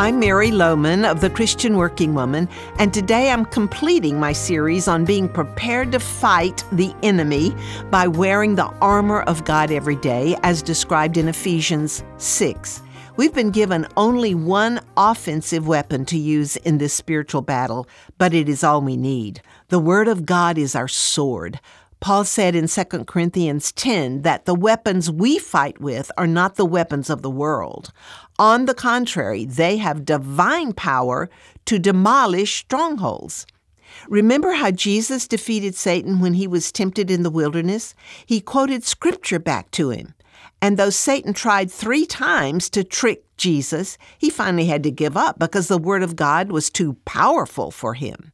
I'm Mary Lohman of The Christian Working Woman, and today I'm completing my series on being prepared to fight the enemy by wearing the armor of God every day, as described in Ephesians 6. We've been given only one offensive weapon to use in this spiritual battle, but it is all we need. The Word of God is our sword. Paul said in 2 Corinthians 10 that the weapons we fight with are not the weapons of the world. On the contrary, they have divine power to demolish strongholds. Remember how Jesus defeated Satan when he was tempted in the wilderness? He quoted Scripture back to him. And though Satan tried 3 times to trick Jesus, he finally had to give up because the Word of God was too powerful for him.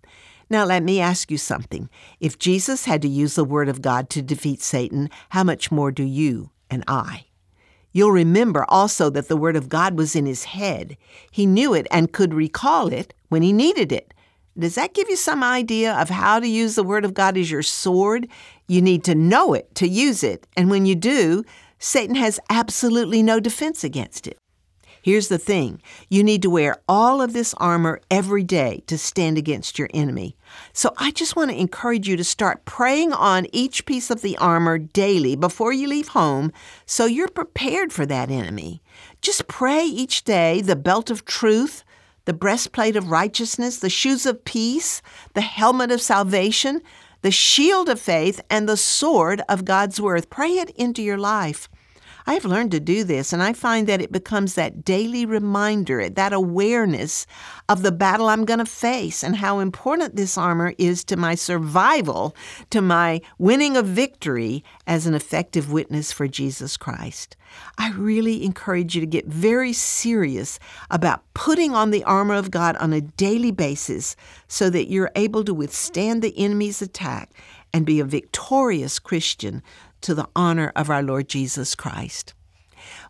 Now, let me ask you something. If Jesus had to use the Word of God to defeat Satan, how much more do you and I? You'll remember also that the Word of God was in his head. He knew it and could recall it when he needed it. Does that give you some idea of how to use the Word of God as your sword? You need to know it to use it. And when you do, Satan has absolutely no defense against it. Here's the thing. You need to wear all of this armor every day to stand against your enemy. So I just want to encourage you to start praying on each piece of the armor daily before you leave home so you're prepared for that enemy. Just pray each day the belt of truth, the breastplate of righteousness, the shoes of peace, the helmet of salvation, the shield of faith, and the sword of God's word. Pray it into your life. I've learned to do this, and I find that it becomes that daily reminder, that awareness of the battle I'm going to face and how important this armor is to my survival, to my winning of victory as an effective witness for Jesus Christ. I really encourage you to get very serious about putting on the armor of God on a daily basis so that you're able to withstand the enemy's attack and be a victorious Christian to the honor of our Lord Jesus Christ.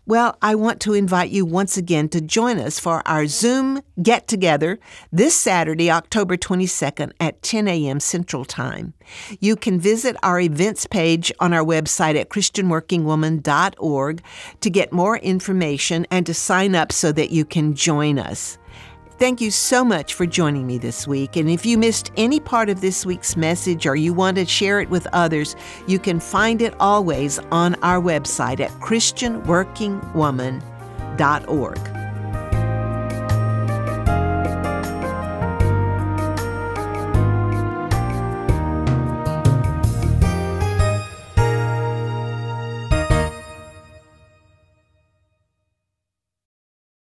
Well, I want to invite you once again to join us for our Zoom get-together this Saturday, October 22nd at 10 a.m. Central Time. You can visit our events page on our website at ChristianWorkingWoman.org to get more information and to sign up so that you can join us. Thank you so much for joining me this week. And if you missed any part of this week's message or you want to share it with others, you can find it always on our website at ChristianWorkingWoman.org.